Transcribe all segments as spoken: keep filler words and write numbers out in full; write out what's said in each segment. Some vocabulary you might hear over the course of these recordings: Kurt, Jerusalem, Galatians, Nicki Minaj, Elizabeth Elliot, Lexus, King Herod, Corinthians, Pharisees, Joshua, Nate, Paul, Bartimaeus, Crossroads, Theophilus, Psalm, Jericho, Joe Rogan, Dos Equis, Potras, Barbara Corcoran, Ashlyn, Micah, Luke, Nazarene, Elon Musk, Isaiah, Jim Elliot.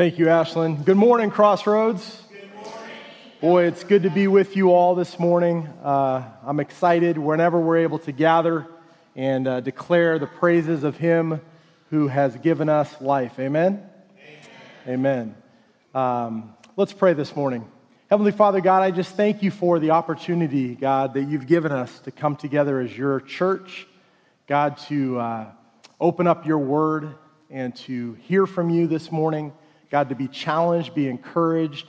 Thank you, Ashlyn. Good morning, Crossroads. Good morning. Boy, it's good to be with you all this morning. Uh, I'm excited whenever we're able to gather and uh, declare the praises of Him who has given us life. Amen? Amen. Amen. Um, let's pray this morning. Heavenly Father, God, I just thank you for the opportunity, God, that you've given us to come together as your church, God, to uh, open up your word and to hear from you this morning. God, to be challenged, be encouraged,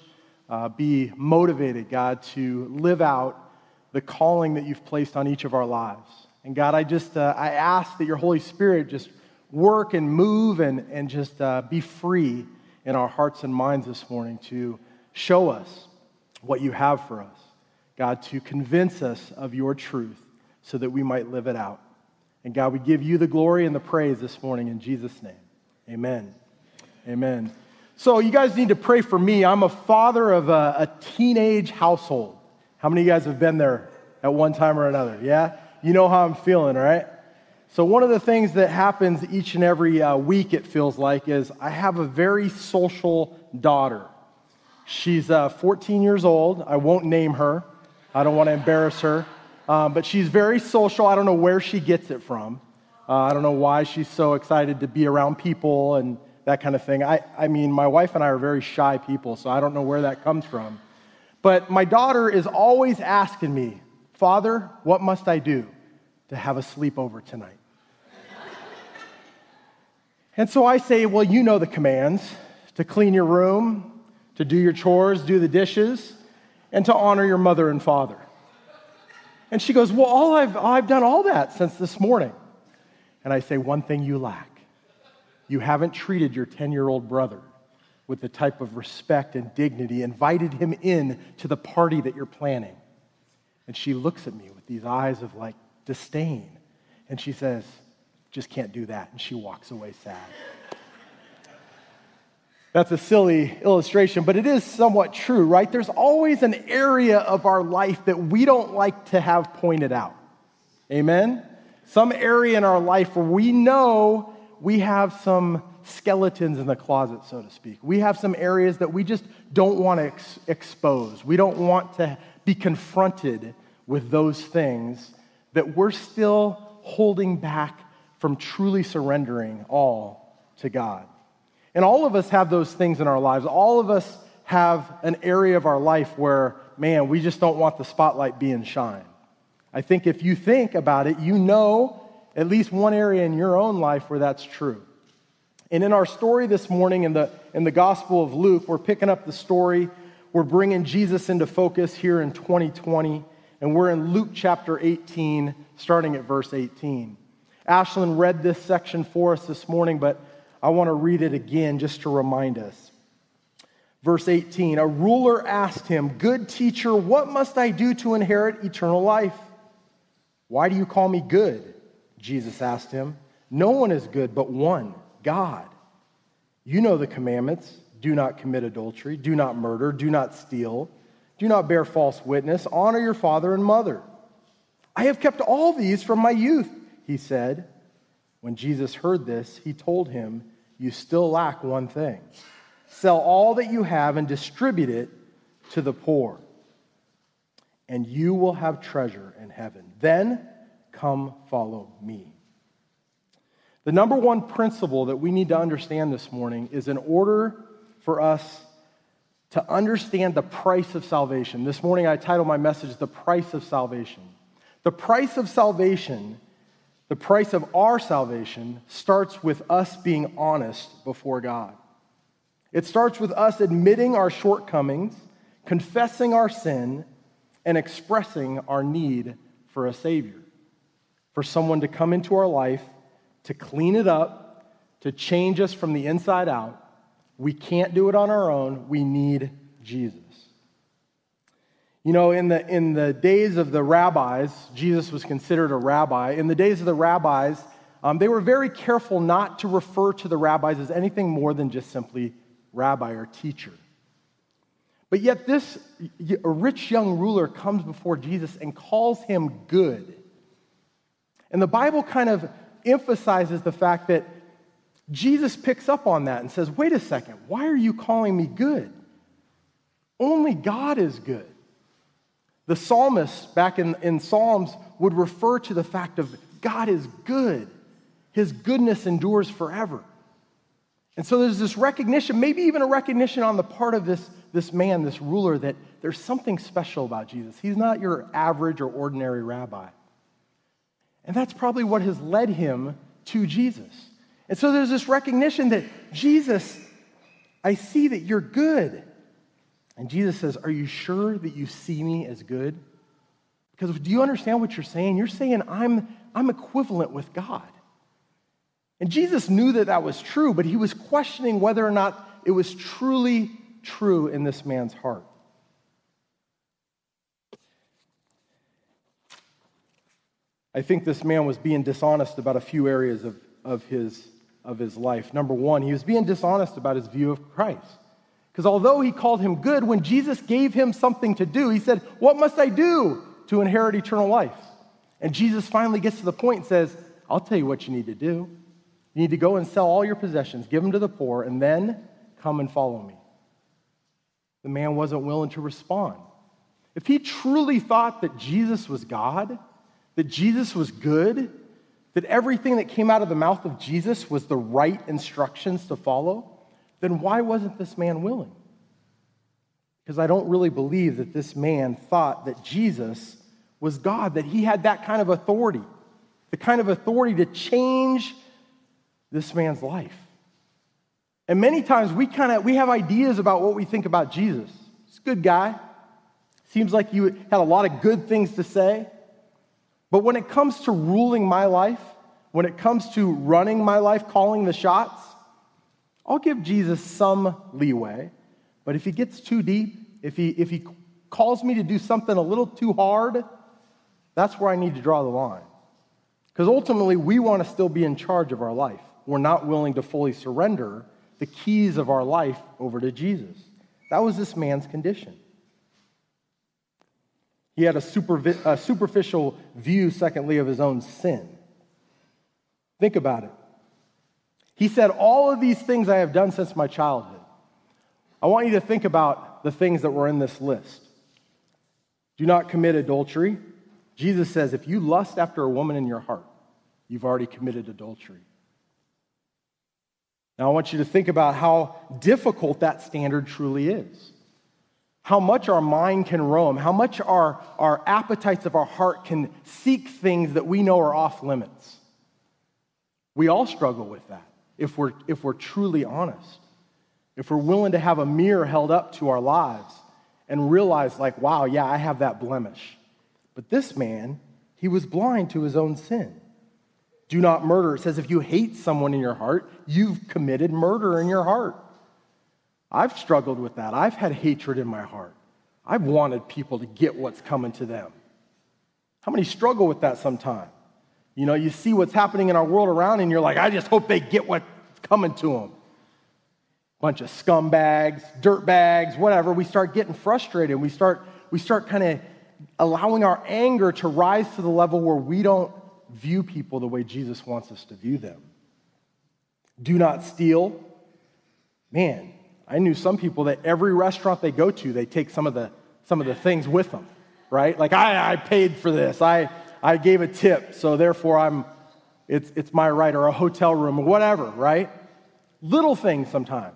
uh, be motivated, God, to live out the calling that you've placed on each of our lives. And God, I just, uh, I ask that your Holy Spirit just work and move and, and just uh, be free in our hearts and minds this morning to show us what you have for us. God, to convince us of your truth so that we might live it out. And God, we give you the glory and the praise this morning in Jesus' name. Amen. Amen. So you guys need to pray for me. I'm a father of a, a teenage household. How many of you guys have been there at one time or another? Yeah? You know how I'm feeling, right? So one of the things that happens each and every uh, week, it feels like, is I have a very social daughter. She's uh, fourteen years old. I won't name her. I don't want to embarrass her. Um, but she's very social. I don't know where she gets it from. Uh, I don't know why she's so excited to be around people and that kind of thing. I, I mean, my wife and I are very shy people, so I don't know where that comes from. But my daughter is always asking me, Father, what must I do to have a sleepover tonight? And so I say, well, you know the commands, to clean your room, to do your chores, do the dishes, and to honor your mother and father. And she goes, well, all I've, I've done all that since this morning. And I say, one thing you lack. You haven't treated your ten-year-old brother with the type of respect and dignity, invited him in to the party that you're planning. And she looks at me with these eyes of, like, disdain. And she says, just can't do that. And she walks away sad. That's a silly illustration, but it is somewhat true, right? There's always an area of our life that we don't like to have pointed out. Amen? Some area in our life where we know we have some skeletons in the closet, so to speak. We have some areas that we just don't want to ex- expose. We don't want to be confronted with those things that we're still holding back from truly surrendering all to God. And all of us have those things in our lives. All of us have an area of our life where, man, we just don't want the spotlight being shined. I think if you think about it, you know at least one area in your own life where that's true. And in our story this morning in the in the Gospel of Luke, we're picking up the story. We're bringing Jesus into focus here in twenty twenty, and we're in Luke chapter eighteen, starting at verse eighteen. Ashlyn read this section for us this morning, but I want to read it again just to remind us. Verse eighteen, a ruler asked him, "Good teacher, what must I do to inherit eternal life?" "Why do you call me good?" Jesus asked him. "No one is good but one, God. You know the commandments. Do not commit adultery. Do not murder. Do not steal. Do not bear false witness. Honor your father and mother." "I have kept all these from my youth," he said. When Jesus heard this, he told him, "You still lack one thing. Sell all that you have and distribute it to the poor, and you will have treasure in heaven. Then come follow me." The number one principle that we need to understand this morning is in order for us to understand the price of salvation. This morning I titled my message, "The Price of Salvation." The price of salvation, the price of our salvation, starts with us being honest before God. It starts with us admitting our shortcomings, confessing our sin, and expressing our need for a Savior. For someone to come into our life, to clean it up, to change us from the inside out. We can't do it on our own. We need Jesus. You know, in the in the days of the rabbis, Jesus was considered a rabbi. In the days of the rabbis, um, they were very careful not to refer to the rabbis as anything more than just simply rabbi or teacher. But yet this a rich young ruler comes before Jesus and calls him good. And the Bible kind of emphasizes the fact that Jesus picks up on that and says, wait a second, why are you calling me good? Only God is good. The psalmist back in, in Psalms would refer to the fact of God is good. His goodness endures forever. And so there's this recognition, maybe even a recognition on the part of this, this man, this ruler, that there's something special about Jesus. He's not your average or ordinary rabbi. And that's probably what has led him to Jesus. And so there's this recognition that, Jesus, I see that you're good. And Jesus says, are you sure that you see me as good? Because do you understand what you're saying? You're saying I'm, I'm equivalent with God. And Jesus knew that that was true, but he was questioning whether or not it was truly true in this man's heart. I think this man was being dishonest about a few areas of, of, his, of his life. Number one, he was being dishonest about his view of Christ. Because although he called him good, when Jesus gave him something to do, he said, what must I do to inherit eternal life? And Jesus finally gets to the point and says, I'll tell you what you need to do. You need to go and sell all your possessions, give them to the poor, and then come and follow me. The man wasn't willing to respond. If he truly thought that Jesus was God, that Jesus was good, that everything that came out of the mouth of Jesus was the right instructions to follow, then why wasn't this man willing? Because I don't really believe that this man thought that Jesus was God, that he had that kind of authority, the kind of authority to change this man's life. And many times we kind of we have ideas about what we think about Jesus. He's a good guy. Seems like you had a lot of good things to say. But when it comes to ruling my life, when it comes to running my life, calling the shots, I'll give Jesus some leeway. But if he gets too deep, if he if he calls me to do something a little too hard, that's where I need to draw the line. Because ultimately, we want to still be in charge of our life. We're not willing to fully surrender the keys of our life over to Jesus. That was this man's condition. He had a, super, a superficial view, secondly, of his own sin. Think about it. He said, all of these things I have done since my childhood. I want you to think about the things that were in this list. Do not commit adultery. Jesus says, if you lust after a woman in your heart, you've already committed adultery. Now, I want you to think about how difficult that standard truly is. How much our mind can roam, how much our, our appetites of our heart can seek things that we know are off limits. We all struggle with that if we're, if we're truly honest. If we're willing to have a mirror held up to our lives and realize, like, wow, yeah, I have that blemish. But this man, he was blind to his own sin. Do not murder. It says if you hate someone in your heart, you've committed murder in your heart. I've struggled with that. I've had hatred in my heart. I've wanted people to get what's coming to them. How many struggle with that sometime? You know, you see what's happening in our world around, and you're like, I just hope they get what's coming to them. Bunch of scumbags, dirtbags, whatever. We start getting frustrated. We start, we start kind of allowing our anger to rise to the level where we don't view people the way Jesus wants us to view them. Do not steal. Man, I knew some people that every restaurant they go to, they take some of the some of the things with them, right? Like, I, I paid for this. I, I gave a tip, so therefore I'm it's it's my right, or a hotel room or whatever, right? Little things sometimes.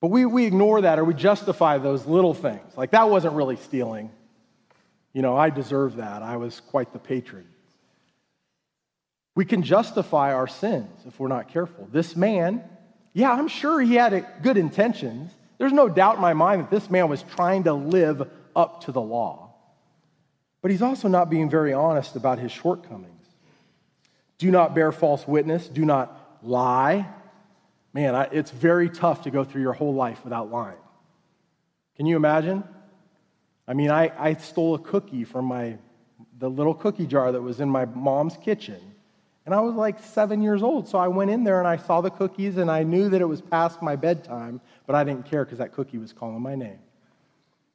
But we, we ignore that, or we justify those little things. Like, that wasn't really stealing. You know, I deserve that. I was quite the patron. We can justify our sins if we're not careful. This man, yeah, I'm sure he had good intentions. There's no doubt in my mind that this man was trying to live up to the law. But he's also not being very honest about his shortcomings. Do not bear false witness. Do not lie. Man, I, it's very tough to go through your whole life without lying. Can you imagine? I mean, I, I stole a cookie from my the little cookie jar that was in my mom's kitchen, and I was like seven years old, so I went in there and I saw the cookies, and I knew that it was past my bedtime, but I didn't care because that cookie was calling my name.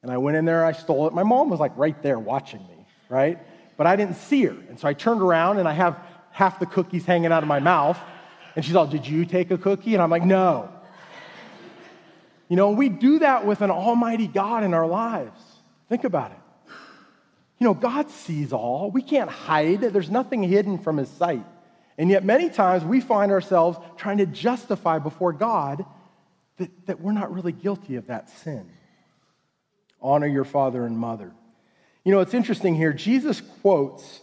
And I went in there and I stole it. My mom was like right there watching me, right? But I didn't see her, and so I turned around and I have half the cookies hanging out of my mouth. And she's all, did you take a cookie? And I'm like, no. You know, we do that with an almighty God in our lives. Think about it. You know, God sees all. We can't hide. There's nothing hidden from his sight. And yet many times we find ourselves trying to justify before God that, that we're not really guilty of that sin. Honor your father and mother. You know, it's interesting here. Jesus quotes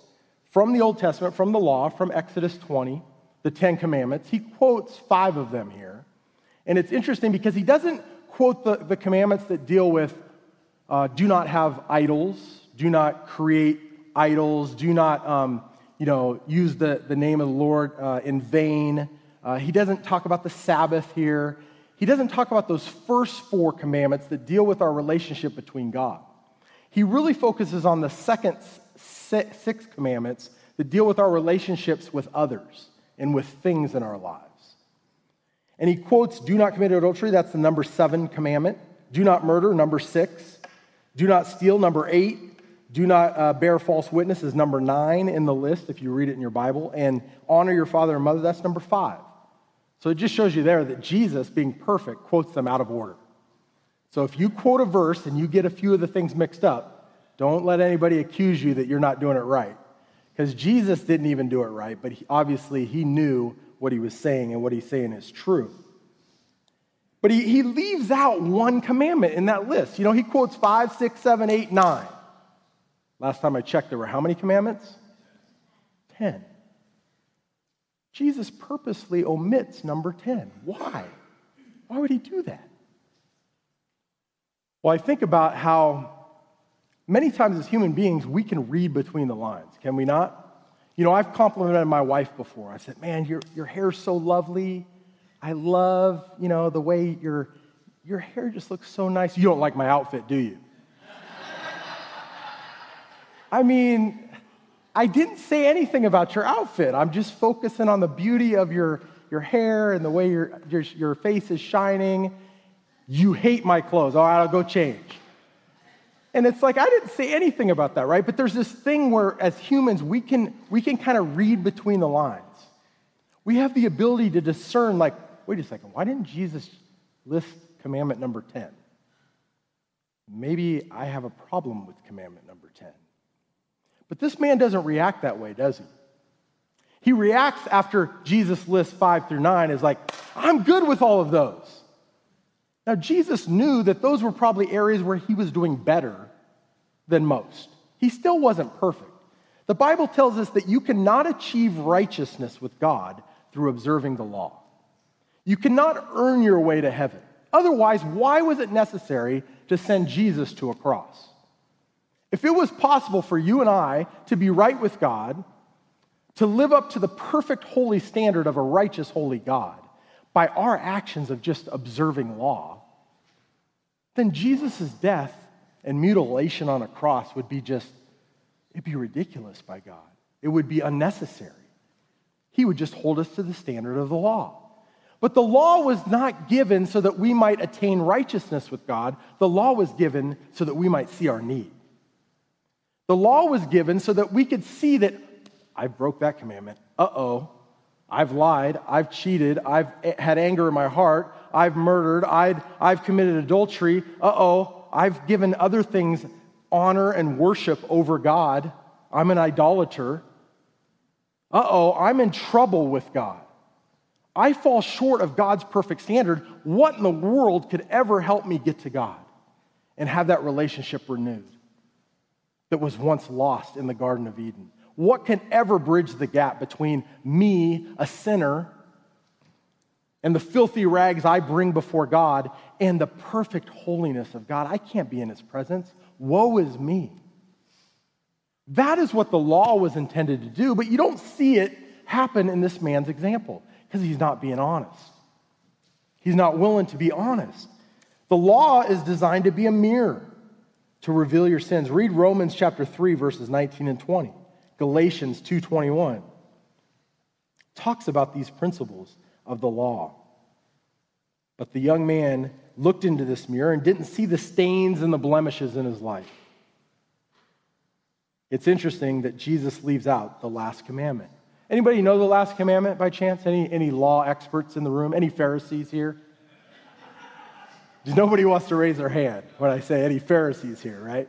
from the Old Testament, from the law, from Exodus twenty, the Ten Commandments. He quotes five of them here. And it's interesting because he doesn't quote the, the commandments that deal with uh, do not have idols, do not create idols, do not, um, you know, use the, the name of the Lord uh, in vain. Uh, he doesn't talk about the Sabbath here. He doesn't talk about those first four commandments that deal with our relationship between God. He really focuses on the second six commandments that deal with our relationships with others and with things in our lives. And he quotes, do not commit adultery, that's the number seven commandment. Do not murder, number six. Do not steal, number eight. Do not uh, bear false witness is number nine in the list, if you read it in your Bible. And honor your father and mother, that's number five. So it just shows you there that Jesus, being perfect, quotes them out of order. So if you quote a verse and you get a few of the things mixed up, don't let anybody accuse you that you're not doing it right. Because Jesus didn't even do it right, but he, obviously he knew what he was saying, and what he's saying is true. But he, he leaves out one commandment in that list. You know, he quotes five, six, seven, eight, nine. Last time I checked, there were how many commandments? Ten. Jesus purposely omits number ten. Why? Why would he do that? Well, I think about how many times as human beings, we can read between the lines, can we not? You know, I've complimented my wife before. I said, man, your, your hair's so lovely. I love, you know, the way your, your hair just looks so nice. You don't like my outfit, do you? I mean, I didn't say anything about your outfit. I'm just focusing on the beauty of your, your hair and the way your, your, your face is shining. You hate my clothes. All right, I'll go change. And it's like, I didn't say anything about that, right? But there's this thing where as humans, we can, we can kind of read between the lines. We have the ability to discern, like, wait a second, why didn't Jesus list commandment number ten? Maybe I have a problem with commandment number ten. But this man doesn't react that way, does he? He reacts after Jesus lists five through nine as like, I'm good with all of those. Now, Jesus knew that those were probably areas where he was doing better than most. He still wasn't perfect. The Bible tells us that you cannot achieve righteousness with God through observing the law. You cannot earn your way to heaven. Otherwise, why was it necessary to send Jesus to a cross? If it was possible for you and I to be right with God, to live up to the perfect holy standard of a righteous holy God by our actions of just observing law, then Jesus' death and mutilation on a cross would be just, it'd be ridiculous by God. It would be unnecessary. He would just hold us to the standard of the law. But the law was not given so that we might attain righteousness with God. The law was given so that we might see our need. The law was given so that we could see that I broke that commandment. Uh-oh, I've lied, I've cheated, I've had anger in my heart, I've murdered, I'd, I've committed adultery. Uh-oh, I've given other things honor and worship over God. I'm an idolater. Uh-oh, I'm in trouble with God. I fall short of God's perfect standard. What in the world could ever help me get to God and have that relationship renewed that was once lost in the Garden of Eden? What can ever bridge the gap between me, a sinner, and the filthy rags I bring before God and the perfect holiness of God? I can't be in his presence. Woe is me. That is what the law was intended to do, but you don't see it happen in this man's example because he's not being honest. He's not willing to be honest. The law is designed to be a mirror to reveal your sins. Read Romans chapter three, verses nineteen and twenty. Galatians two twenty-one talks about these principles of the law. But the young man looked into this mirror and didn't see the stains and the blemishes in his life. It's interesting that Jesus leaves out the last commandment. Anybody know the last commandment by chance? Any, any law experts in the room? Any Pharisees here? Nobody wants to raise their hand when I say any Pharisees here, right?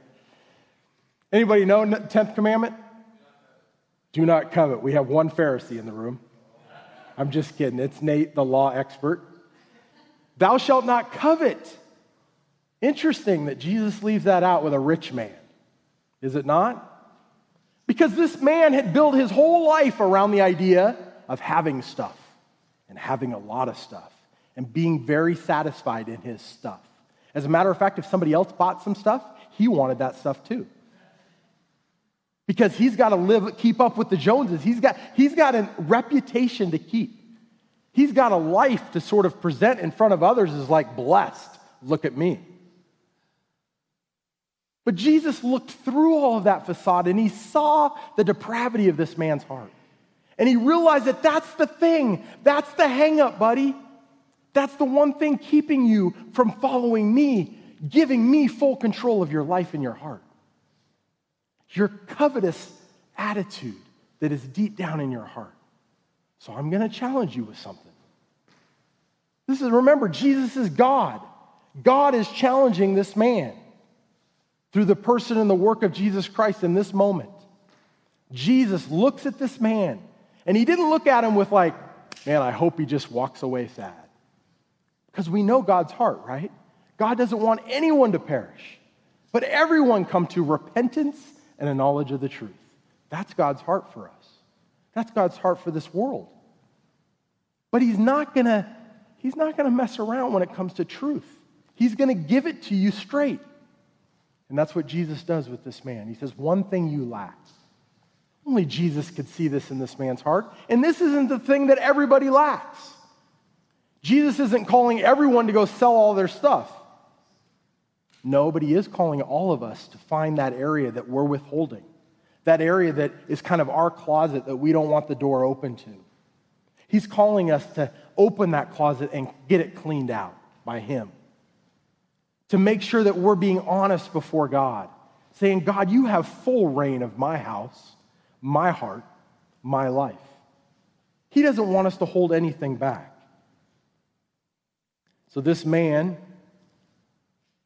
Anybody know the tenth commandment? Do not covet. We have one Pharisee in the room. I'm just kidding. It's Nate, the law expert. Thou shalt not covet. Interesting that Jesus leaves that out with a rich man. Is it not? Because this man had built his whole life around the idea of having stuff and having a lot of stuff and being very satisfied in his stuff. As a matter of fact, if somebody else bought some stuff, he wanted that stuff too. Because he's got to live, keep up with the Joneses. He's got, he's got a reputation to keep. He's got a life to sort of present in front of others as like, blessed, look at me. But Jesus looked through all of that facade and he saw the depravity of this man's heart. And he realized that that's the thing. That's the hang up, buddy. That's the one thing keeping you from following me, giving me full control of your life and your heart. Your covetous attitude that is deep down in your heart. So I'm going to challenge you with something. This is, remember, Jesus is God. God is challenging this man. Through the person and the work of Jesus Christ in this moment, Jesus looks at this man, and he didn't look at him with like, man, I hope he just walks away sad. Because we know God's heart, right? God doesn't want anyone to perish, but everyone come to repentance and a knowledge of the truth. That's God's heart for us. That's God's heart for this world. But he's not gonna, he's not gonna mess around when it comes to truth. He's gonna give it to you straight. And that's what Jesus does with this man. He says, one thing you lack. Only Jesus could see this in this man's heart. And this isn't the thing that everybody lacks. Jesus isn't calling everyone to go sell all their stuff. No, but he is calling all of us to find that area that we're withholding. That area that is kind of our closet that we don't want the door open to. He's calling us to open that closet and get it cleaned out by him. To make sure that we're being honest before God, saying, God, you have full reign of my house, my heart, my life. He doesn't want us to hold anything back. So this man,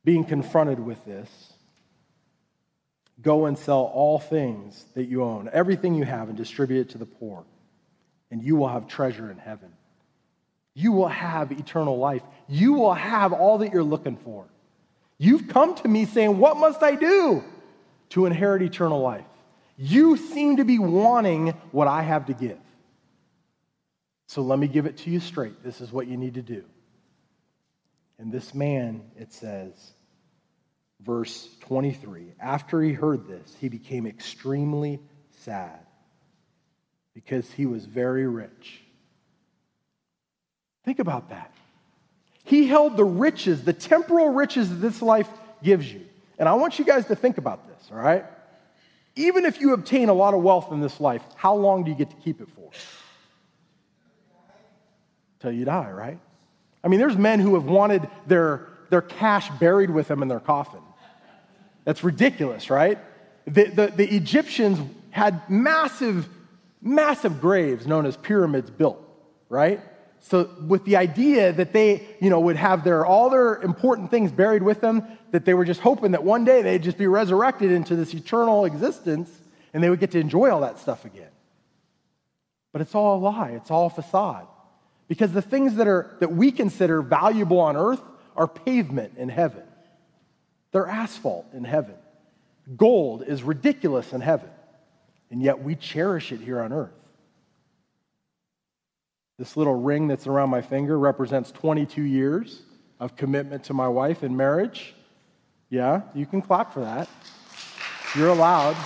being confronted with this, go and sell all things that you own, everything you have, and distribute it to the poor, and you will have treasure in heaven. You will have eternal life. You will have all that you're looking for. You've come to me saying, what must I do to inherit eternal life? You seem to be wanting what I have to give. So let me give it to you straight. This is what you need to do. And this man, it says, verse twenty-three, after he heard this, he became extremely sad because he was very rich. Think about that. He held the riches, the temporal riches that this life gives you. And I want you guys to think about this, all right? Even if you obtain a lot of wealth in this life, how long do you get to keep it for? Till you die, right? I mean, there's men who have wanted their, their cash buried with them in their coffin. That's ridiculous, right? The, the, the Egyptians had massive, massive graves known as pyramids built, right? So with the idea that they, you know, would have their all their important things buried with them, that they were just hoping that one day they'd just be resurrected into this eternal existence and they would get to enjoy all that stuff again. But it's all a lie. It's all a facade. Because the things that are that we consider valuable on earth are pavement in heaven. They're asphalt in heaven. Gold is ridiculous in heaven. And yet we cherish it here on earth. This little ring that's around my finger represents twenty-two years of commitment to my wife in marriage. Yeah, you can clap for that. You're allowed.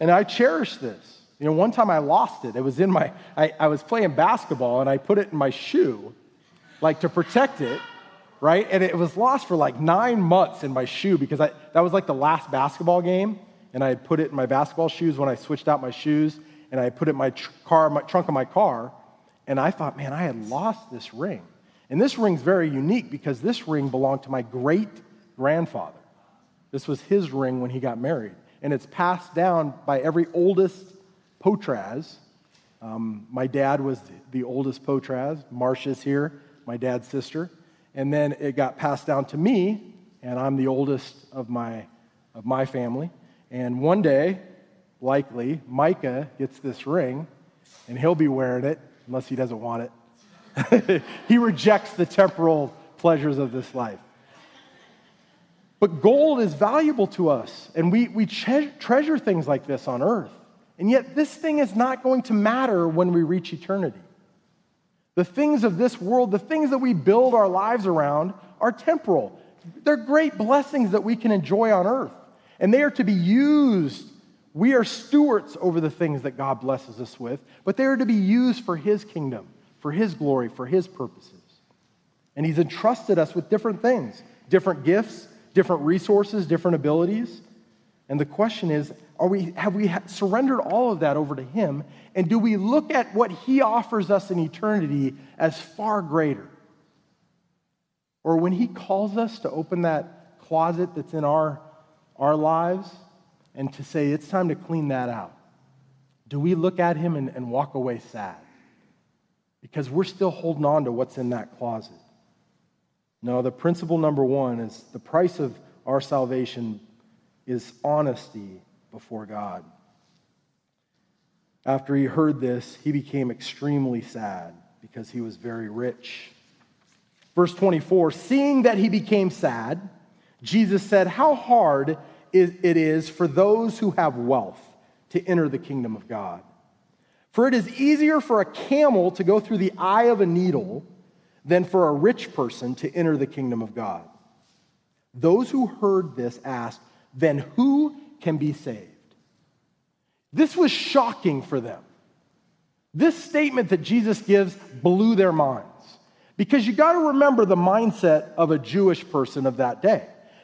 And I cherish this. You know, one time I lost it. It was in my, I, I was playing basketball and I put it in my shoe, like to protect it, right? And it was lost for like nine months in my shoe because I, that was like the last basketball game. And I had put it in my basketball shoes when I switched out my shoes. And I put it in my tr- car, my trunk of my car, and I thought, man, I had lost this ring. And this ring's very unique because this ring belonged to my great-grandfather. This was his ring when he got married, and it's passed down by every oldest Potras. Um, my dad was the oldest Potras. Marcia's here, my dad's sister. And then it got passed down to me, and I'm the oldest of my of my family. And one day, likely, Micah gets this ring, and he'll be wearing it, unless he doesn't want it. He rejects the temporal pleasures of this life. But gold is valuable to us, and we, we tre- treasure things like this on earth. And yet this thing is not going to matter when we reach eternity. The things of this world, the things that we build our lives around, are temporal. They're great blessings that we can enjoy on earth, and they are to be used. We are stewards over the things that God blesses us with, but they are to be used for his kingdom, for his glory, for his purposes. And he's entrusted us with different things, different gifts, different resources, different abilities. And the question is, are we, have we surrendered all of that over to him? And do we look at what he offers us in eternity as far greater? Or when he calls us to open that closet that's in our, our lives and to say, it's time to clean that out, do we look at him and, and walk away sad? Because we're still holding on to what's in that closet. No, the principle number one is the price of our salvation is honesty before God. After he heard this, he became extremely sad because he was very rich. Verse twenty-four, seeing that he became sad, Jesus said, how hard it is for those who have wealth to enter the kingdom of God. For it is easier for a camel to go through the eye of a needle than for a rich person to enter the kingdom of God. Those who heard this asked, then who can be saved? This was shocking for them. This statement that Jesus gives blew their minds, because you got to remember the mindset of a Jewish person of that day.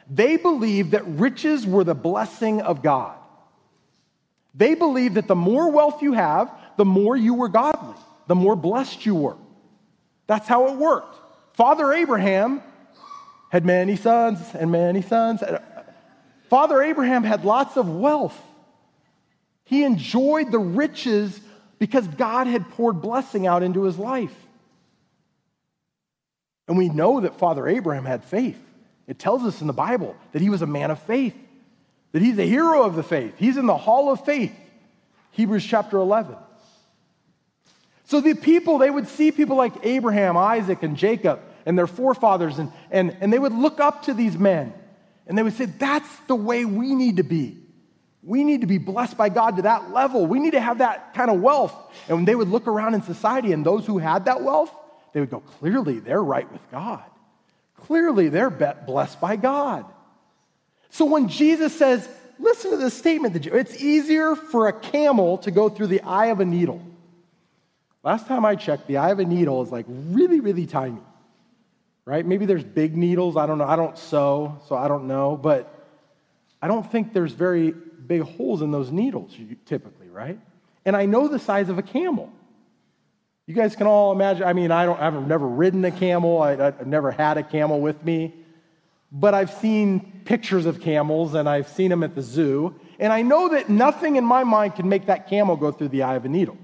They believed that riches were the blessing of God. They believed that the more wealth you have, the more you were godly, the more blessed you were. That's how it worked. Father Abraham had many sons and many sons. Father Abraham had lots of wealth. He enjoyed the riches because God had poured blessing out into his life. And we know that Father Abraham had faith. It tells us in the Bible that he was a man of faith, that he's a hero of the faith. He's in the hall of faith, Hebrews chapter eleven. So the people, they would see people like Abraham, Isaac, and Jacob, and their forefathers, and, and, and they would look up to these men, and they would say, that's the way we need to be. We need to be blessed by God to that level. We need to have that kind of wealth. And they would look around in society, and those who had that wealth, they would go, clearly they're right with God. Clearly, they're blessed by God. So when Jesus says, listen to this statement, it's easier for a camel to go through the eye of a needle. Last time I checked, the eye of a needle is like really, really tiny, right? Maybe there's big needles. I don't know. I don't sew, so I don't know. But I don't think there's very big holes in those needles typically, right? And I know the size of a camel. You guys can all imagine. I mean, I don't, I've never ridden a camel. I, I've never had a camel with me. But I've seen pictures of camels, and I've seen them at the zoo. And I know that nothing in my mind can make that camel go through the eye of a needle.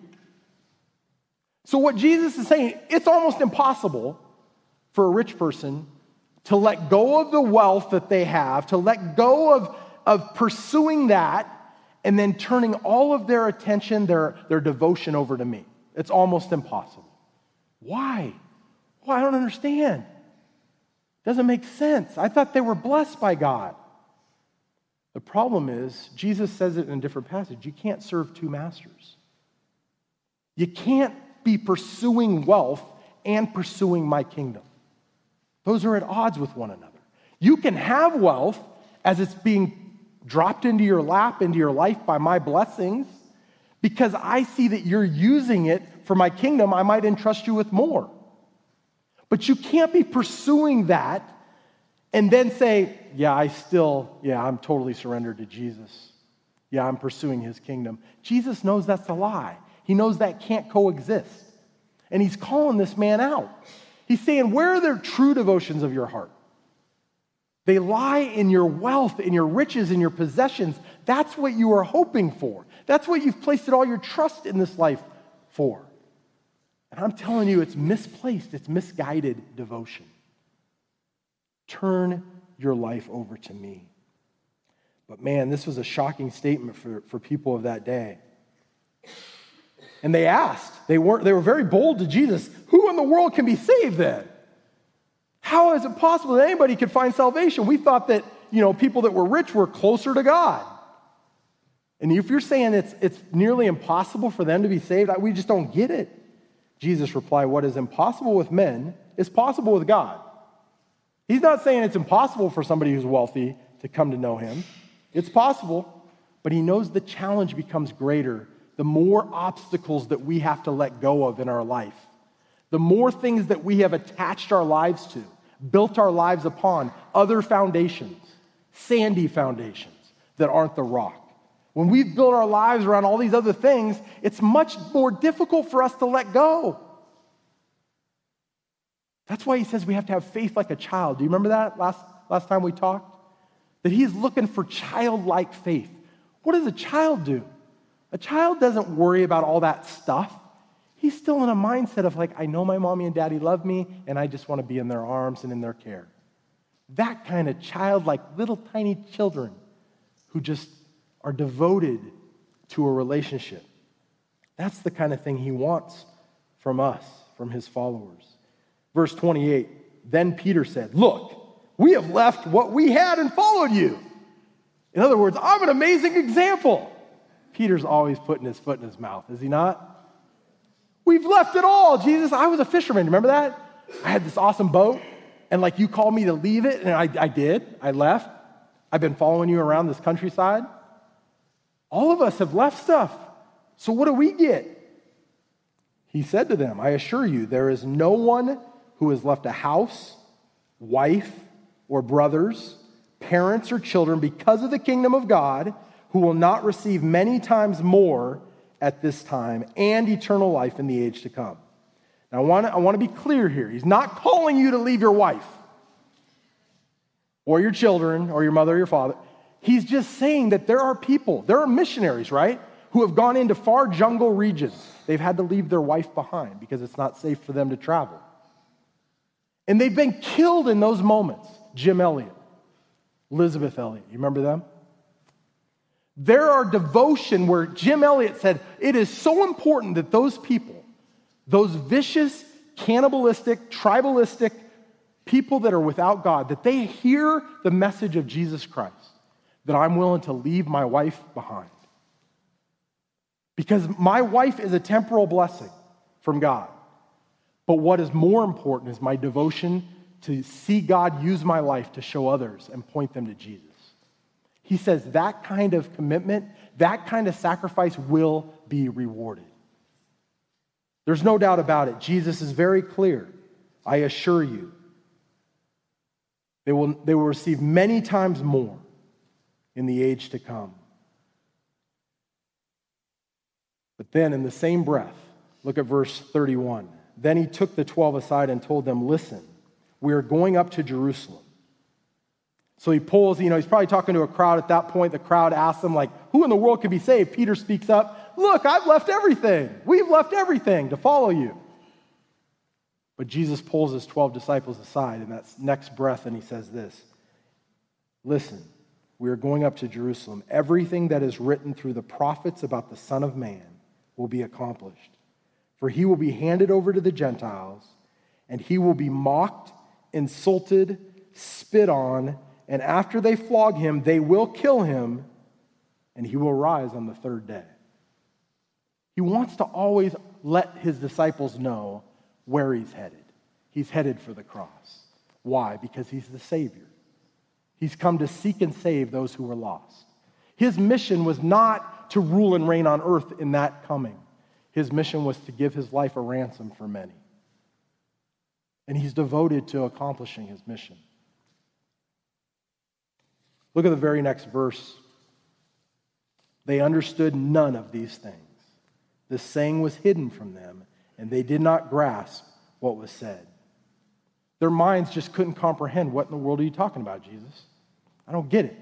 So what Jesus is saying, it's almost impossible for a rich person to let go of the wealth that they have, to let go of, of pursuing that, and then turning all of their attention, their, their devotion over to me. It's almost impossible. Why? Well, I don't understand. It doesn't make sense. I thought they were blessed by God. The problem is, Jesus says it in a different passage, you can't serve two masters. You can't be pursuing wealth and pursuing my kingdom. Those are at odds with one another. You can have wealth as it's being dropped into your lap, into your life by my blessings, because I see that you're using it for my kingdom, I might entrust you with more. But you can't be pursuing that and then say, yeah, I still, yeah, I'm totally surrendered to Jesus. Yeah, I'm pursuing his kingdom. Jesus knows that's a lie. He knows that can't coexist. And he's calling this man out. He's saying, where are the true devotions of your heart? They lie in your wealth, in your riches, in your possessions. That's what you are hoping for. That's what you've placed all your trust in this life for. And I'm telling you, it's misplaced. It's misguided devotion. Turn your life over to me. But man, this was a shocking statement for, for people of that day. And they asked, they weren't, they were very bold to Jesus, who in the world can be saved then? How is it possible that anybody could find salvation? We thought that, you know, people that were rich were closer to God. And if you're saying it's, it's nearly impossible for them to be saved, we just don't get it. Jesus replied, what is impossible with men is possible with God. He's not saying it's impossible for somebody who's wealthy to come to know him. It's possible, but he knows the challenge becomes greater the more obstacles that we have to let go of in our life, the more things that we have attached our lives to, built our lives upon, other foundations, sandy foundations that aren't the rock. When we've built our lives around all these other things, it's much more difficult for us to let go. That's why he says we have to have faith like a child. Do you remember that last, last time we talked? That he's looking for childlike faith. What does a child do? A child doesn't worry about all that stuff. He's still in a mindset of like, I know my mommy and daddy love me, and I just want to be in their arms and in their care. That kind of childlike, little tiny children who just are devoted to a relationship. That's the kind of thing he wants from us, from his followers. Verse twenty-eight, then Peter said, look, we have left what we had and followed you. In other words, I'm an amazing example. Peter's always putting his foot in his mouth, is he not? We've left it all, Jesus. I was a fisherman, remember that? I had this awesome boat, and like you called me to leave it, and I, I did. I left. I've been following you around this countryside. All of us have left stuff. So what do we get? He said to them, I assure you, there is no one who has left a house, wife, or brothers, parents, or children because of the kingdom of God who will not receive many times more at this time and eternal life in the age to come. Now, I want to, I want to be clear here. He's not calling you to leave your wife or your children or your mother or your father. He's just saying that there are people, there are missionaries, right, who have gone into far jungle regions. They've had to leave their wife behind because it's not safe for them to travel. And they've been killed in those moments. Jim Elliot, Elizabeth Elliot, you remember them? There are devotion where Jim Elliot said, it is so important that those people, those vicious, cannibalistic, tribalistic people that are without God, that they hear the message of Jesus Christ, that I'm willing to leave my wife behind. Because my wife is a temporal blessing from God. But what is more important is my devotion to see God use my life to show others and point them to Jesus. He says that kind of commitment, that kind of sacrifice will be rewarded. There's no doubt about it. Jesus is very clear. I assure you, they will, they will receive many times more in the age to come. But then in the same breath, look at verse thirty-one. Then he took the twelve aside and told them, listen, we are going up to Jerusalem. So he pulls, you know, he's probably talking to a crowd at that point. The crowd asks him, like, who in the world could be saved? Peter speaks up, look, I've left everything. We've left everything to follow you. But Jesus pulls his twelve disciples aside in that next breath, and he says this, listen, we are going up to Jerusalem. Everything that is written through the prophets about the Son of Man will be accomplished. For he will be handed over to the Gentiles, and he will be mocked, insulted, spit on, and after they flog him, they will kill him, and he will rise on the third day. He wants to always let his disciples know where he's headed. He's headed for the cross. Why? Because he's the Savior. He's come to seek and save those who were lost. His mission was not to rule and reign on earth in that coming. His mission was to give his life a ransom for many. And he's devoted to accomplishing his mission. Look at the very next verse. They understood none of these things. This saying was hidden from them, and they did not grasp what was said. Their minds just couldn't comprehend what in the world are you talking about, Jesus? I don't get it.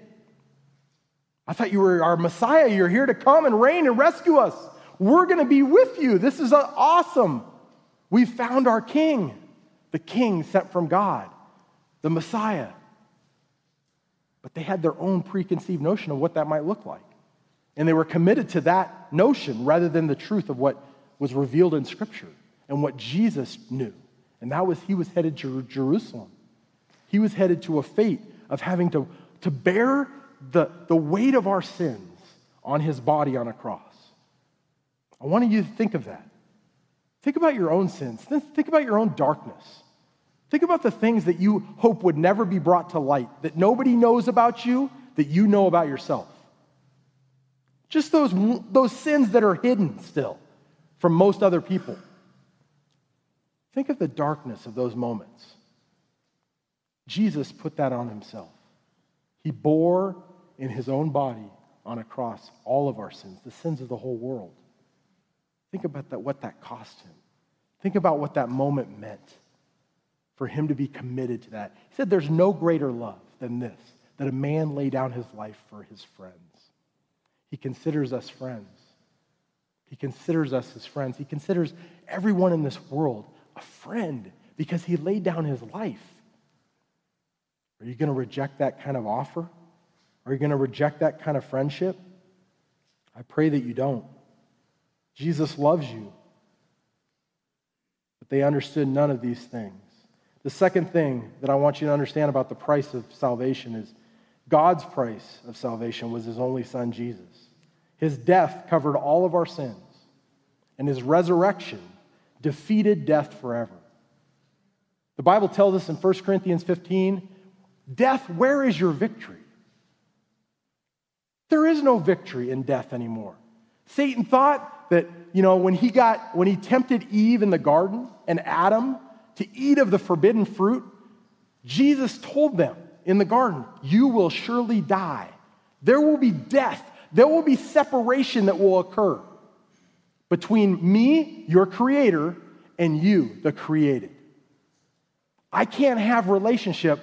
I thought you were our Messiah. You're here to come and reign and rescue us. We're going to be with you. This is awesome. We found our king, the king sent from God, the Messiah. But they had their own preconceived notion of what that might look like. And they were committed to that notion rather than the truth of what was revealed in Scripture and what Jesus knew. And that was he was headed to Jerusalem. He was headed to a fate of having to, to bear the, the weight of our sins on his body on a cross. I want you to think of that. Think about your own sins. Think about your own darkness. Think about the things that you hope would never be brought to light, that nobody knows about you, that you know about yourself. Just those, those sins that are hidden still from most other people. Think of the darkness of those moments. Jesus put that on himself. He bore in his own body on a cross all of our sins, the sins of the whole world. Think about that, what that cost him. Think about what that moment meant for him to be committed to that. He said there's no greater love than this, that a man lay down his life for his friends. He considers us friends. He considers us his friends. He considers everyone in this world a friend because he laid down his life. Are you going to reject that kind of offer? Are you going to reject that kind of friendship? I pray that you don't. Jesus loves you. But they understood none of these things. The second thing that I want you to understand about the price of salvation is God's price of salvation was his only son, Jesus. His death covered all of our sins, and his resurrection defeated death forever. The Bible tells us in First Corinthians fifteen, death, where is your victory? There is no victory in death anymore. Satan thought that, you know, when he got, when he tempted Eve in the garden and Adam to eat of the forbidden fruit, Jesus told them in the garden, you will surely die. There will be death. There will be separation that will occur between me, your creator, and you, the created. I can't have relationship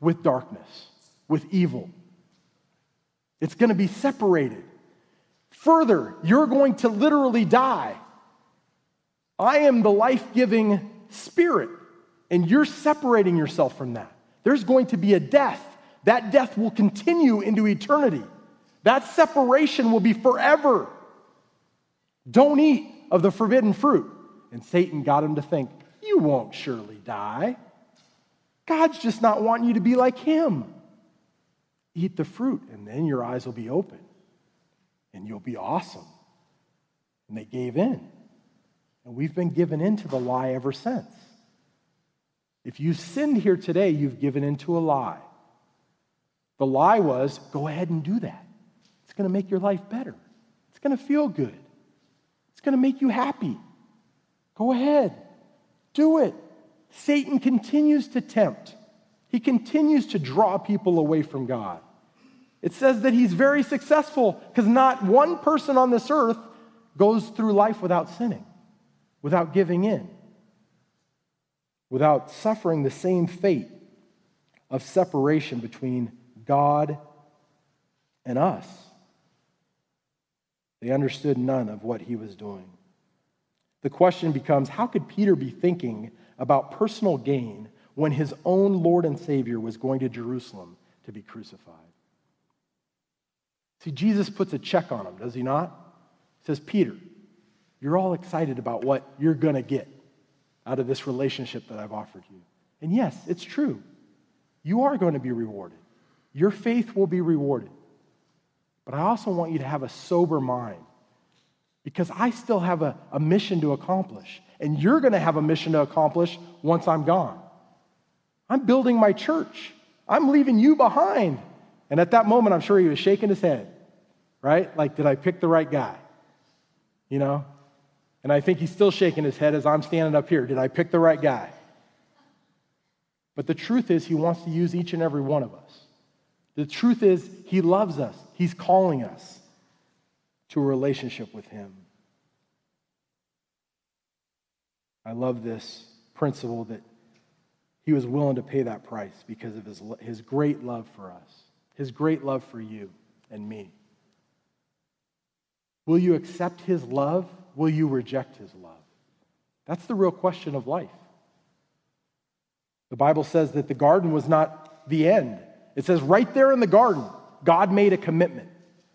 with darkness, with evil. It's going to be separated. Further, you're going to literally die. I am the life-giving Spirit, and you're separating yourself from that. There's going to be a death. That death will continue into eternity. That separation will be forever. Don't eat of the forbidden fruit. And Satan got him to think, you won't surely die. God's just not wanting you to be like him. Eat the fruit, and then your eyes will be open, and you'll be awesome. And they gave in. And we've been given into the lie ever since. If you sinned here today, you've given into a lie. The lie was, go ahead and do that. It's going to make your life better. It's going to feel good. It's going to make you happy. Go ahead. Do it. Satan continues to tempt. He continues to draw people away from God. It says that he's very successful because not one person on this earth goes through life without sinning, without giving in, without suffering the same fate of separation between God and us. They understood none of what he was doing. The question becomes, how could Peter be thinking about personal gain when his own Lord and Savior was going to Jerusalem to be crucified? See, Jesus puts a check on him, does he not? He says, Peter, you're all excited about what you're going to get out of this relationship that I've offered you. And yes, it's true. You are going to be rewarded. Your faith will be rewarded. But I also want you to have a sober mind because I still have a, a mission to accomplish. And you're going to have a mission to accomplish once I'm gone. I'm building my church. I'm leaving you behind. And at that moment, I'm sure he was shaking his head, right? Like, did I pick the right guy? You know? And I think he's still shaking his head as I'm standing up here. Did I pick the right guy? But the truth is he wants to use each and every one of us. The truth is he loves us. He's calling us to a relationship with him. I love this principle that he was willing to pay that price because of his, his great love for us, his great love for you and me. Will you accept his love? Will you reject his love? That's the real question of life. The Bible says that the garden was not the end. It says right there in the garden, God made a commitment.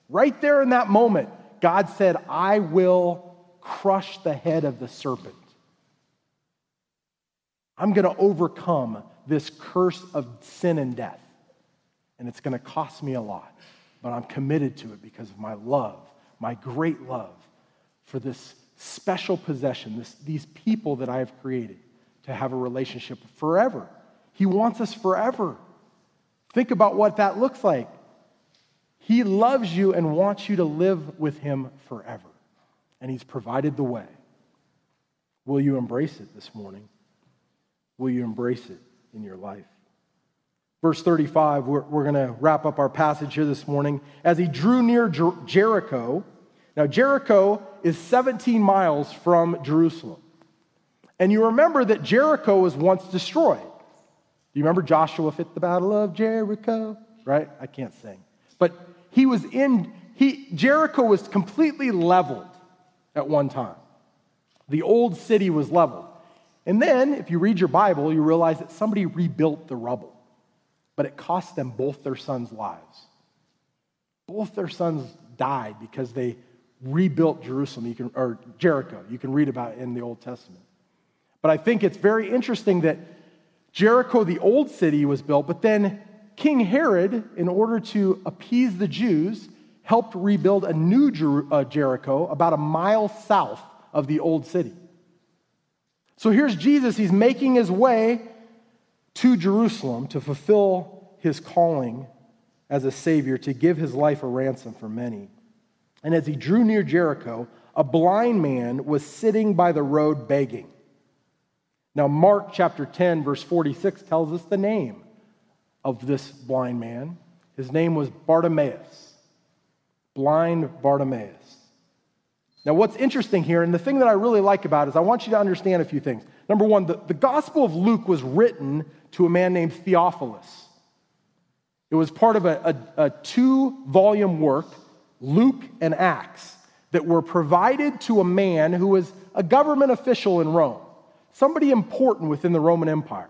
Right there in that moment, God said, I will crush the head of the serpent. I'm going to overcome this curse of sin and death. And it's going to cost me a lot, but I'm committed to it because of my love, my great love for this special possession, this, these people that I have created to have a relationship forever. He wants us forever. Think about what that looks like. He loves you and wants you to live with him forever. And he's provided the way. Will you embrace it this morning? Will you embrace it in your life? Verse thirty-five, we're, we're going to wrap up our passage here this morning. As he drew near Jer- Jericho, now Jericho is seventeen miles from Jerusalem. And you remember that Jericho was once destroyed. Do you remember Joshua at the Battle of Jericho? Right? I can't sing. But he was in, he, Jericho was completely leveled at one time. The old city was leveled. And then, if you read your Bible, you realize that somebody rebuilt the rubble. But it cost them both their sons' lives. Both their sons died because they rebuilt Jerusalem, you can, or Jericho. You can read about it in the Old Testament. But I think it's very interesting that Jericho, the old city, was built, but then King Herod, in order to appease the Jews, helped rebuild a new Jer- uh, Jericho about a mile south of the old city. So here's Jesus. He's making his way to Jerusalem to fulfill his calling as a Savior, to give his life a ransom for many. And as he drew near Jericho, a blind man was sitting by the road begging. Now, Mark chapter ten, verse forty-six tells us the name of this blind man. His name was Bartimaeus, blind Bartimaeus. Now, what's interesting here, and the thing that I really like about it is I want you to understand a few things. Number one, the, the Gospel of Luke was written to a man named Theophilus. It was part of a, a, a two-volume work, Luke and Acts, that were provided to a man who was a government official in Rome, somebody important within the Roman Empire.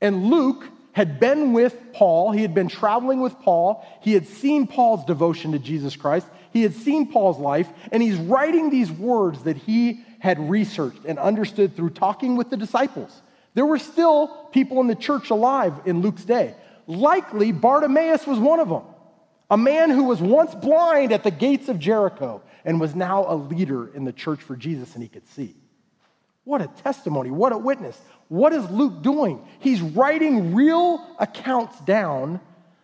And Luke had been with Paul. He had been traveling with Paul. He had seen Paul's devotion to Jesus Christ. He had seen Paul's life, and he's writing these words that he had researched and understood through talking with the disciples. There were still people in the church alive in Luke's day. Likely, Bartimaeus was one of them, a man who was once blind at the gates of Jericho and was now a leader in the church for Jesus, and he could see. What a testimony. What a witness. What is Luke doing? He's writing real accounts down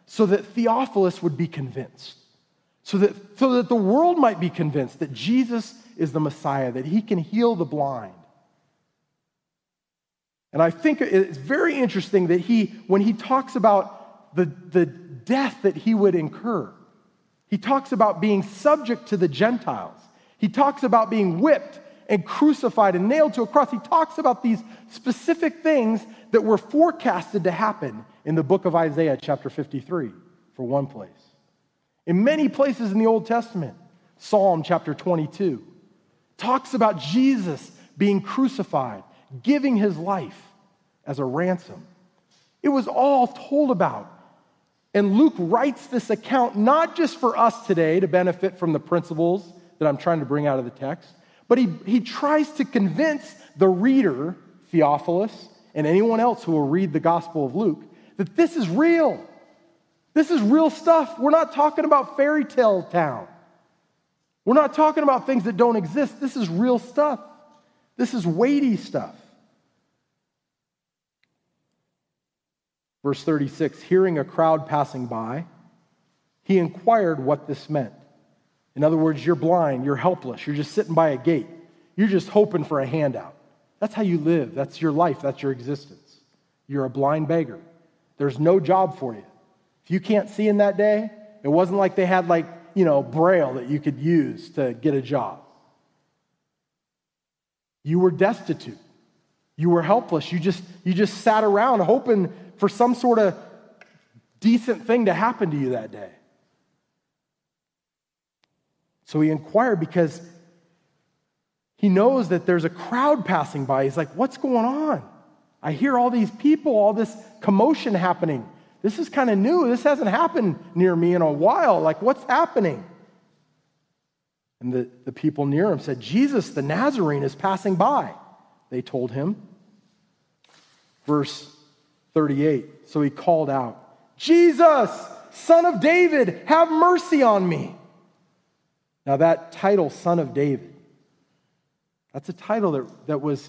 so that Theophilus would be convinced, so that, so that the world might be convinced that Jesus is the Messiah, that he can heal the blind. And I think it's very interesting that he, when he talks about the, the death that he would incur, he talks about being subject to the Gentiles. He talks about being whipped and crucified and nailed to a cross. He talks about these specific things that were forecasted to happen in the book of Isaiah chapter fifty-three, for one place. In many places in the Old Testament, Psalm chapter twenty-two talks about Jesus being crucified, giving his life as a ransom. It was all told about. And Luke writes this account not just for us today to benefit from the principles that I'm trying to bring out of the text, but he, he tries to convince the reader, Theophilus, and anyone else who will read the Gospel of Luke, that this is real. This is real stuff. We're not talking about fairy tale town. We're not talking about things that don't exist. This is real stuff. This is weighty stuff. Verse thirty-six, hearing a crowd passing by, he inquired what this meant. In other words, you're blind, you're helpless, you're just sitting by a gate. You're just hoping for a handout. That's how you live. That's your life. That's your existence. You're a blind beggar. There's no job for you. If you can't see in that day, it wasn't like they had like, you know, Braille that you could use to get a job. You were destitute. You were helpless. You just, you just sat around hoping for some sort of decent thing to happen to you that day. So he inquired because he knows that there's a crowd passing by. He's like, what's going on? I hear all these people, all this commotion happening. This is kind of new. This hasn't happened near me in a while. Like, what's happening? And the, the people near him said, Jesus, the Nazarene, is passing by, they told him. Verse thirty-eight, so he called out, Jesus, Son of David, have mercy on me. Now that title, Son of David, that's a title that, that was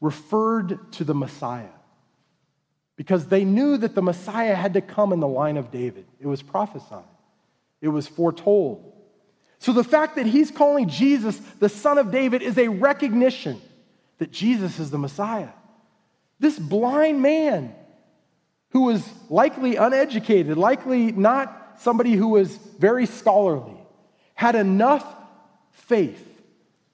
referred to the Messiah, because they knew that the Messiah had to come in the line of David. It was prophesied. It was foretold. So the fact that he's calling Jesus the Son of David is a recognition that Jesus is the Messiah. This blind man who was likely uneducated, likely not somebody who was very scholarly, had enough faith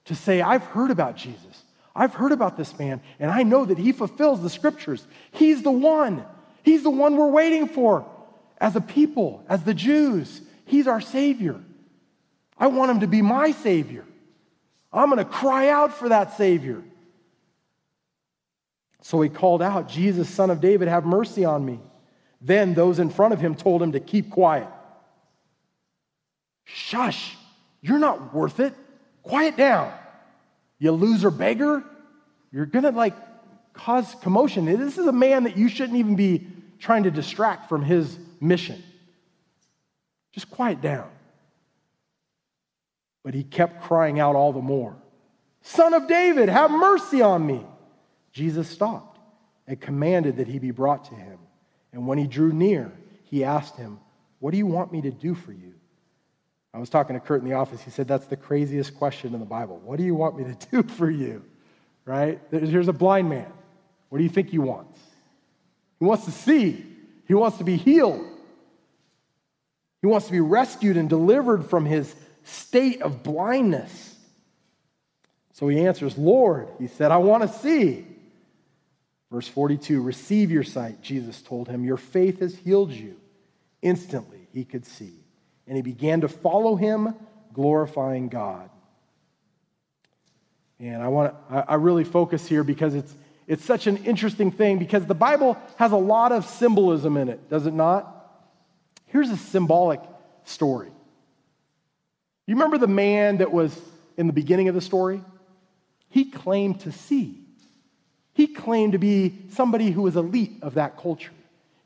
to say, I've heard about Jesus. I've heard about this man, and I know that he fulfills the scriptures. He's the one. He's the one we're waiting for as a people, as the Jews. He's our Savior. I want him to be my Savior. I'm going to cry out for that Savior. So he called out, Jesus, Son of David, have mercy on me. Then those in front of him told him to keep quiet. Shush, you're not worth it. Quiet down. You loser beggar, you're going to like cause commotion. This is a man that you shouldn't even be trying to distract from his mission. Just quiet down. But he kept crying out all the more, Son of David, have mercy on me. Jesus stopped and commanded that he be brought to him. And when he drew near, he asked him, what do you want me to do for you? I was talking to Kurt in the office. He said, that's the craziest question in the Bible. What do you want me to do for you? Right? Here's a blind man. What do you think he wants? He wants to see. He wants to be healed. He wants to be rescued and delivered from his state of blindness. So he answers, Lord, he said, I want to see. Verse forty-two, receive your sight, Jesus told him. Your faith has healed you. Instantly he could see. And he began to follow him, glorifying God. And I want to—I really focus here because it's it's such an interesting thing, because the Bible has a lot of symbolism in it, does it not? Here's a symbolic story. You remember the man that was in the beginning of the story? He claimed to see. He claimed to be somebody who was elite of that culture.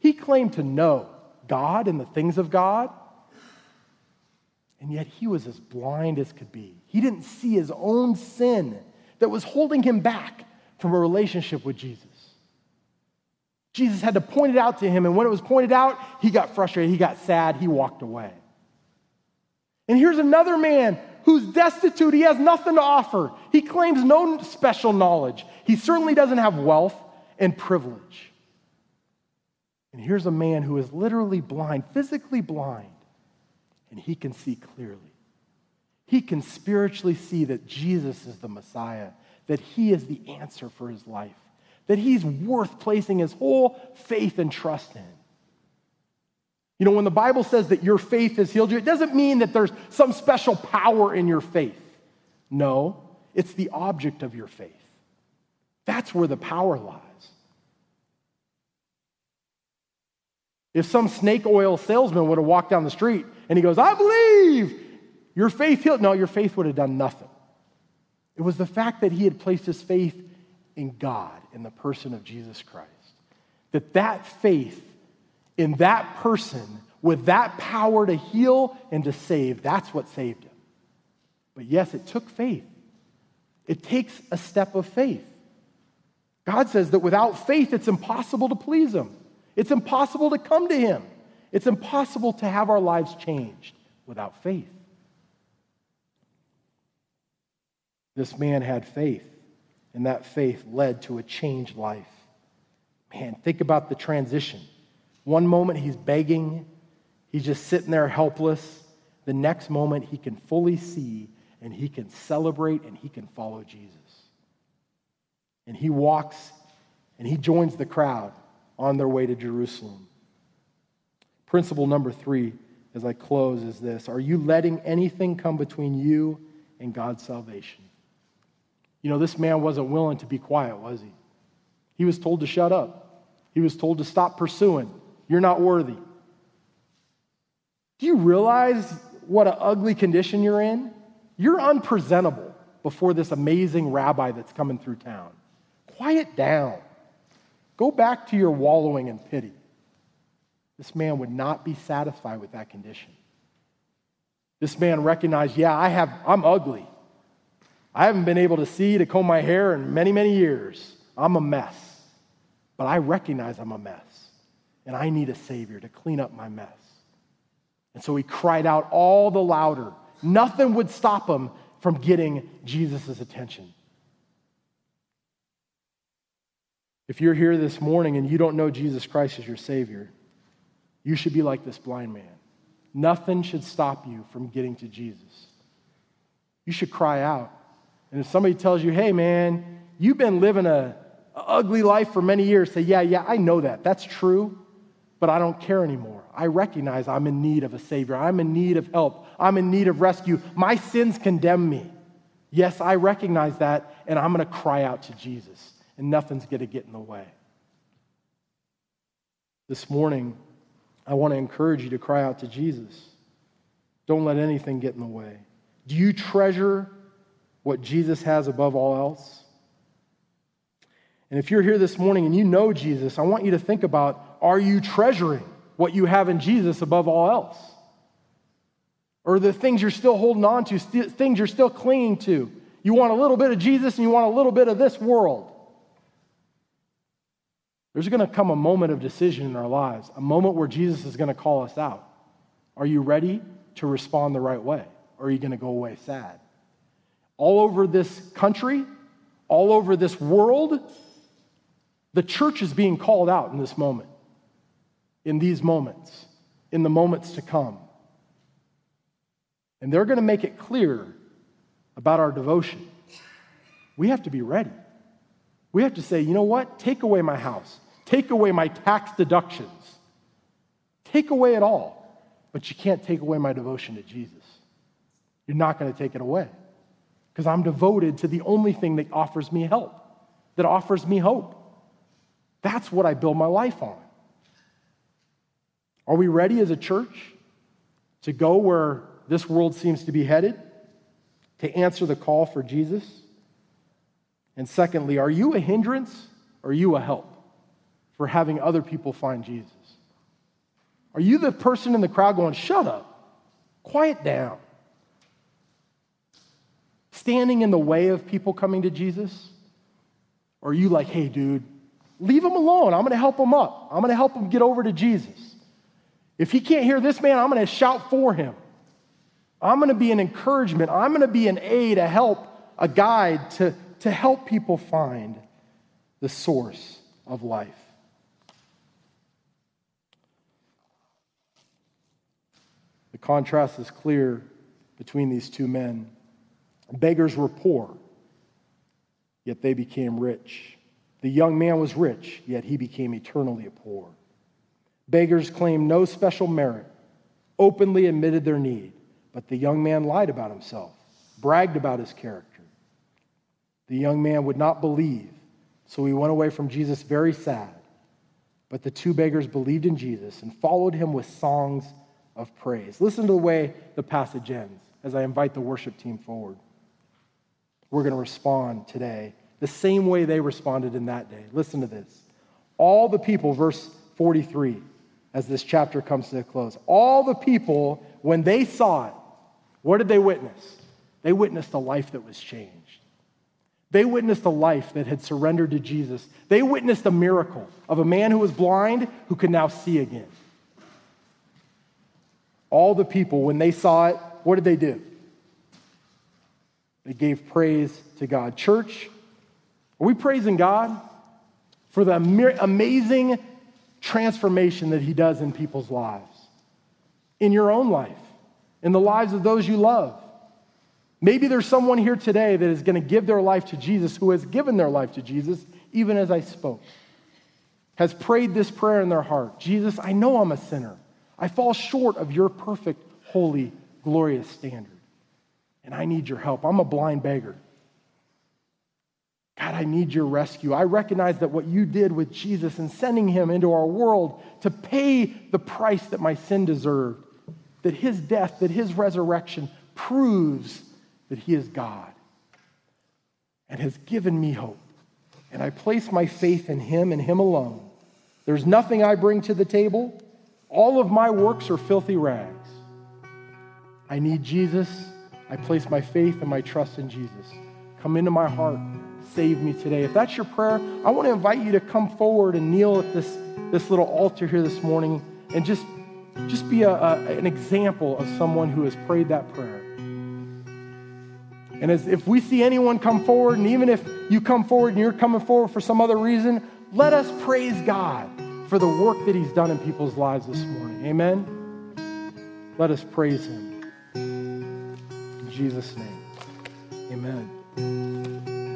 He claimed to know God and the things of God. And yet he was as blind as could be. He didn't see his own sin that was holding him back from a relationship with Jesus. Jesus had to point it out to him, and when it was pointed out, he got frustrated, he got sad, he walked away. And here's another man who's destitute. He has nothing to offer. He claims no special knowledge. He certainly doesn't have wealth and privilege. And here's a man who is literally blind, physically blind, and he can see clearly. He can spiritually see that Jesus is the Messiah, that he is the answer for his life, that he's worth placing his whole faith and trust in. You know, when the Bible says that your faith has healed you, it doesn't mean that there's some special power in your faith. No, it's the object of your faith. That's where the power lies. If some snake oil salesman would have walked down the street and he goes, I believe your faith healed. No, your faith would have done nothing. It was the fact that he had placed his faith in God, in the person of Jesus Christ. That that faith in that person with that power to heal and to save, that's what saved him. But yes, it took faith. It takes a step of faith. God says that without faith, it's impossible to please him. It's impossible to come to him. It's impossible to have our lives changed without faith. This man had faith, and that faith led to a changed life. Man, think about the transition. One moment he's begging, he's just sitting there helpless. The next moment he can fully see, and he can celebrate, and he can follow Jesus. And he walks, and he joins the crowd on their way to Jerusalem. Principle number three as I close is this. Are you letting anything come between you and God's salvation? You know, this man wasn't willing to be quiet, was he? He was told to shut up. He was told to stop pursuing. You're not worthy. Do you realize what an ugly condition you're in? You're unpresentable before this amazing rabbi that's coming through town. Quiet down. Go back to your wallowing in pity. This man would not be satisfied with that condition. This man recognized, yeah, I have, I'm ugly. I haven't been able to see to comb my hair in many, many years. I'm a mess. But I recognize I'm a mess. And I need a Savior to clean up my mess. And so he cried out all the louder. Nothing would stop him from getting Jesus' attention. If you're here this morning and you don't know Jesus Christ as your Savior, you should be like this blind man. Nothing should stop you from getting to Jesus. You should cry out. And if somebody tells you, hey, man, you've been living a, a ugly life for many years, say, yeah, yeah, I know that. That's true, but I don't care anymore. I recognize I'm in need of a Savior. I'm in need of help. I'm in need of rescue. My sins condemn me. Yes, I recognize that, and I'm going to cry out to Jesus, and nothing's going to get in the way. This morning, I want to encourage you to cry out to Jesus. Don't let anything get in the way. Do you treasure what Jesus has above all else? And if you're here this morning and you know Jesus, I want you to think about, are you treasuring what you have in Jesus above all else? Or the things you're still holding on to, st- things you're still clinging to. You want a little bit of Jesus and you want a little bit of this world. There's going to come a moment of decision in our lives, a moment where Jesus is going to call us out. Are you ready to respond the right way? Or are you going to go away sad? All over this country, all over this world, the church is being called out in this moment, in these moments, in the moments to come. And they're going to make it clear about our devotion. We have to be ready. We have to say, you know what? Take away my house. Take away my tax deductions. Take away it all. But you can't take away my devotion to Jesus. You're not going to take it away. Because I'm devoted to the only thing that offers me help, that offers me hope. That's what I build my life on. Are we ready as a church to go where this world seems to be headed, to answer the call for Jesus? And secondly, are you a hindrance or are you a help for having other people find Jesus? Are you the person in the crowd going, shut up, quiet down? Standing in the way of people coming to Jesus? Or are you like, hey, dude, leave him alone. I'm going to help him up. I'm going to help him get over to Jesus. If he can't hear this man, I'm going to shout for him. I'm going to be an encouragement. I'm going to be an aid, a help, a guide to to help people find the source of life. The contrast is clear between these two men. Beggars were poor, yet they became rich. The young man was rich, yet he became eternally poor. Beggars claimed no special merit, openly admitted their need, but the young man lied about himself, bragged about his character. The young man would not believe, so he went away from Jesus very sad. But the two beggars believed in Jesus and followed him with songs of praise. Listen to the way the passage ends as I invite the worship team forward. We're going to respond today the same way they responded in that day. Listen to this. All the people, verse forty-three, as this chapter comes to a close, all the people, when they saw it, what did they witness? They witnessed a life that was changed. They witnessed a life that had surrendered to Jesus. They witnessed a miracle of a man who was blind who could now see again. All the people, when they saw it, what did they do? They gave praise to God. Church, are we praising God for the amazing transformation that he does in people's lives, in your own life, in the lives of those you love? Maybe there's someone here today that is going to give their life to Jesus, who has given their life to Jesus, even as I spoke, has prayed this prayer in their heart. Jesus, I know I'm a sinner. I fall short of your perfect, holy, glorious standard. And I need your help. I'm a blind beggar. God, I need your rescue. I recognize that what you did with Jesus and sending him into our world to pay the price that my sin deserved, that his death, that his resurrection proves that he is God and has given me hope. And I place my faith in him and him alone. There's nothing I bring to the table. All of my works are filthy rags. I need Jesus. I place my faith and my trust in Jesus. Come into my heart. Save me today. If that's your prayer, I want to invite you to come forward and kneel at this, this little altar here this morning and just, just be a, a, an example of someone who has prayed that prayer. And as if we see anyone come forward, and even if you come forward and you're coming forward for some other reason, let us praise God for the work that he's done in people's lives this morning. Amen? Let us praise him. In Jesus' name, amen.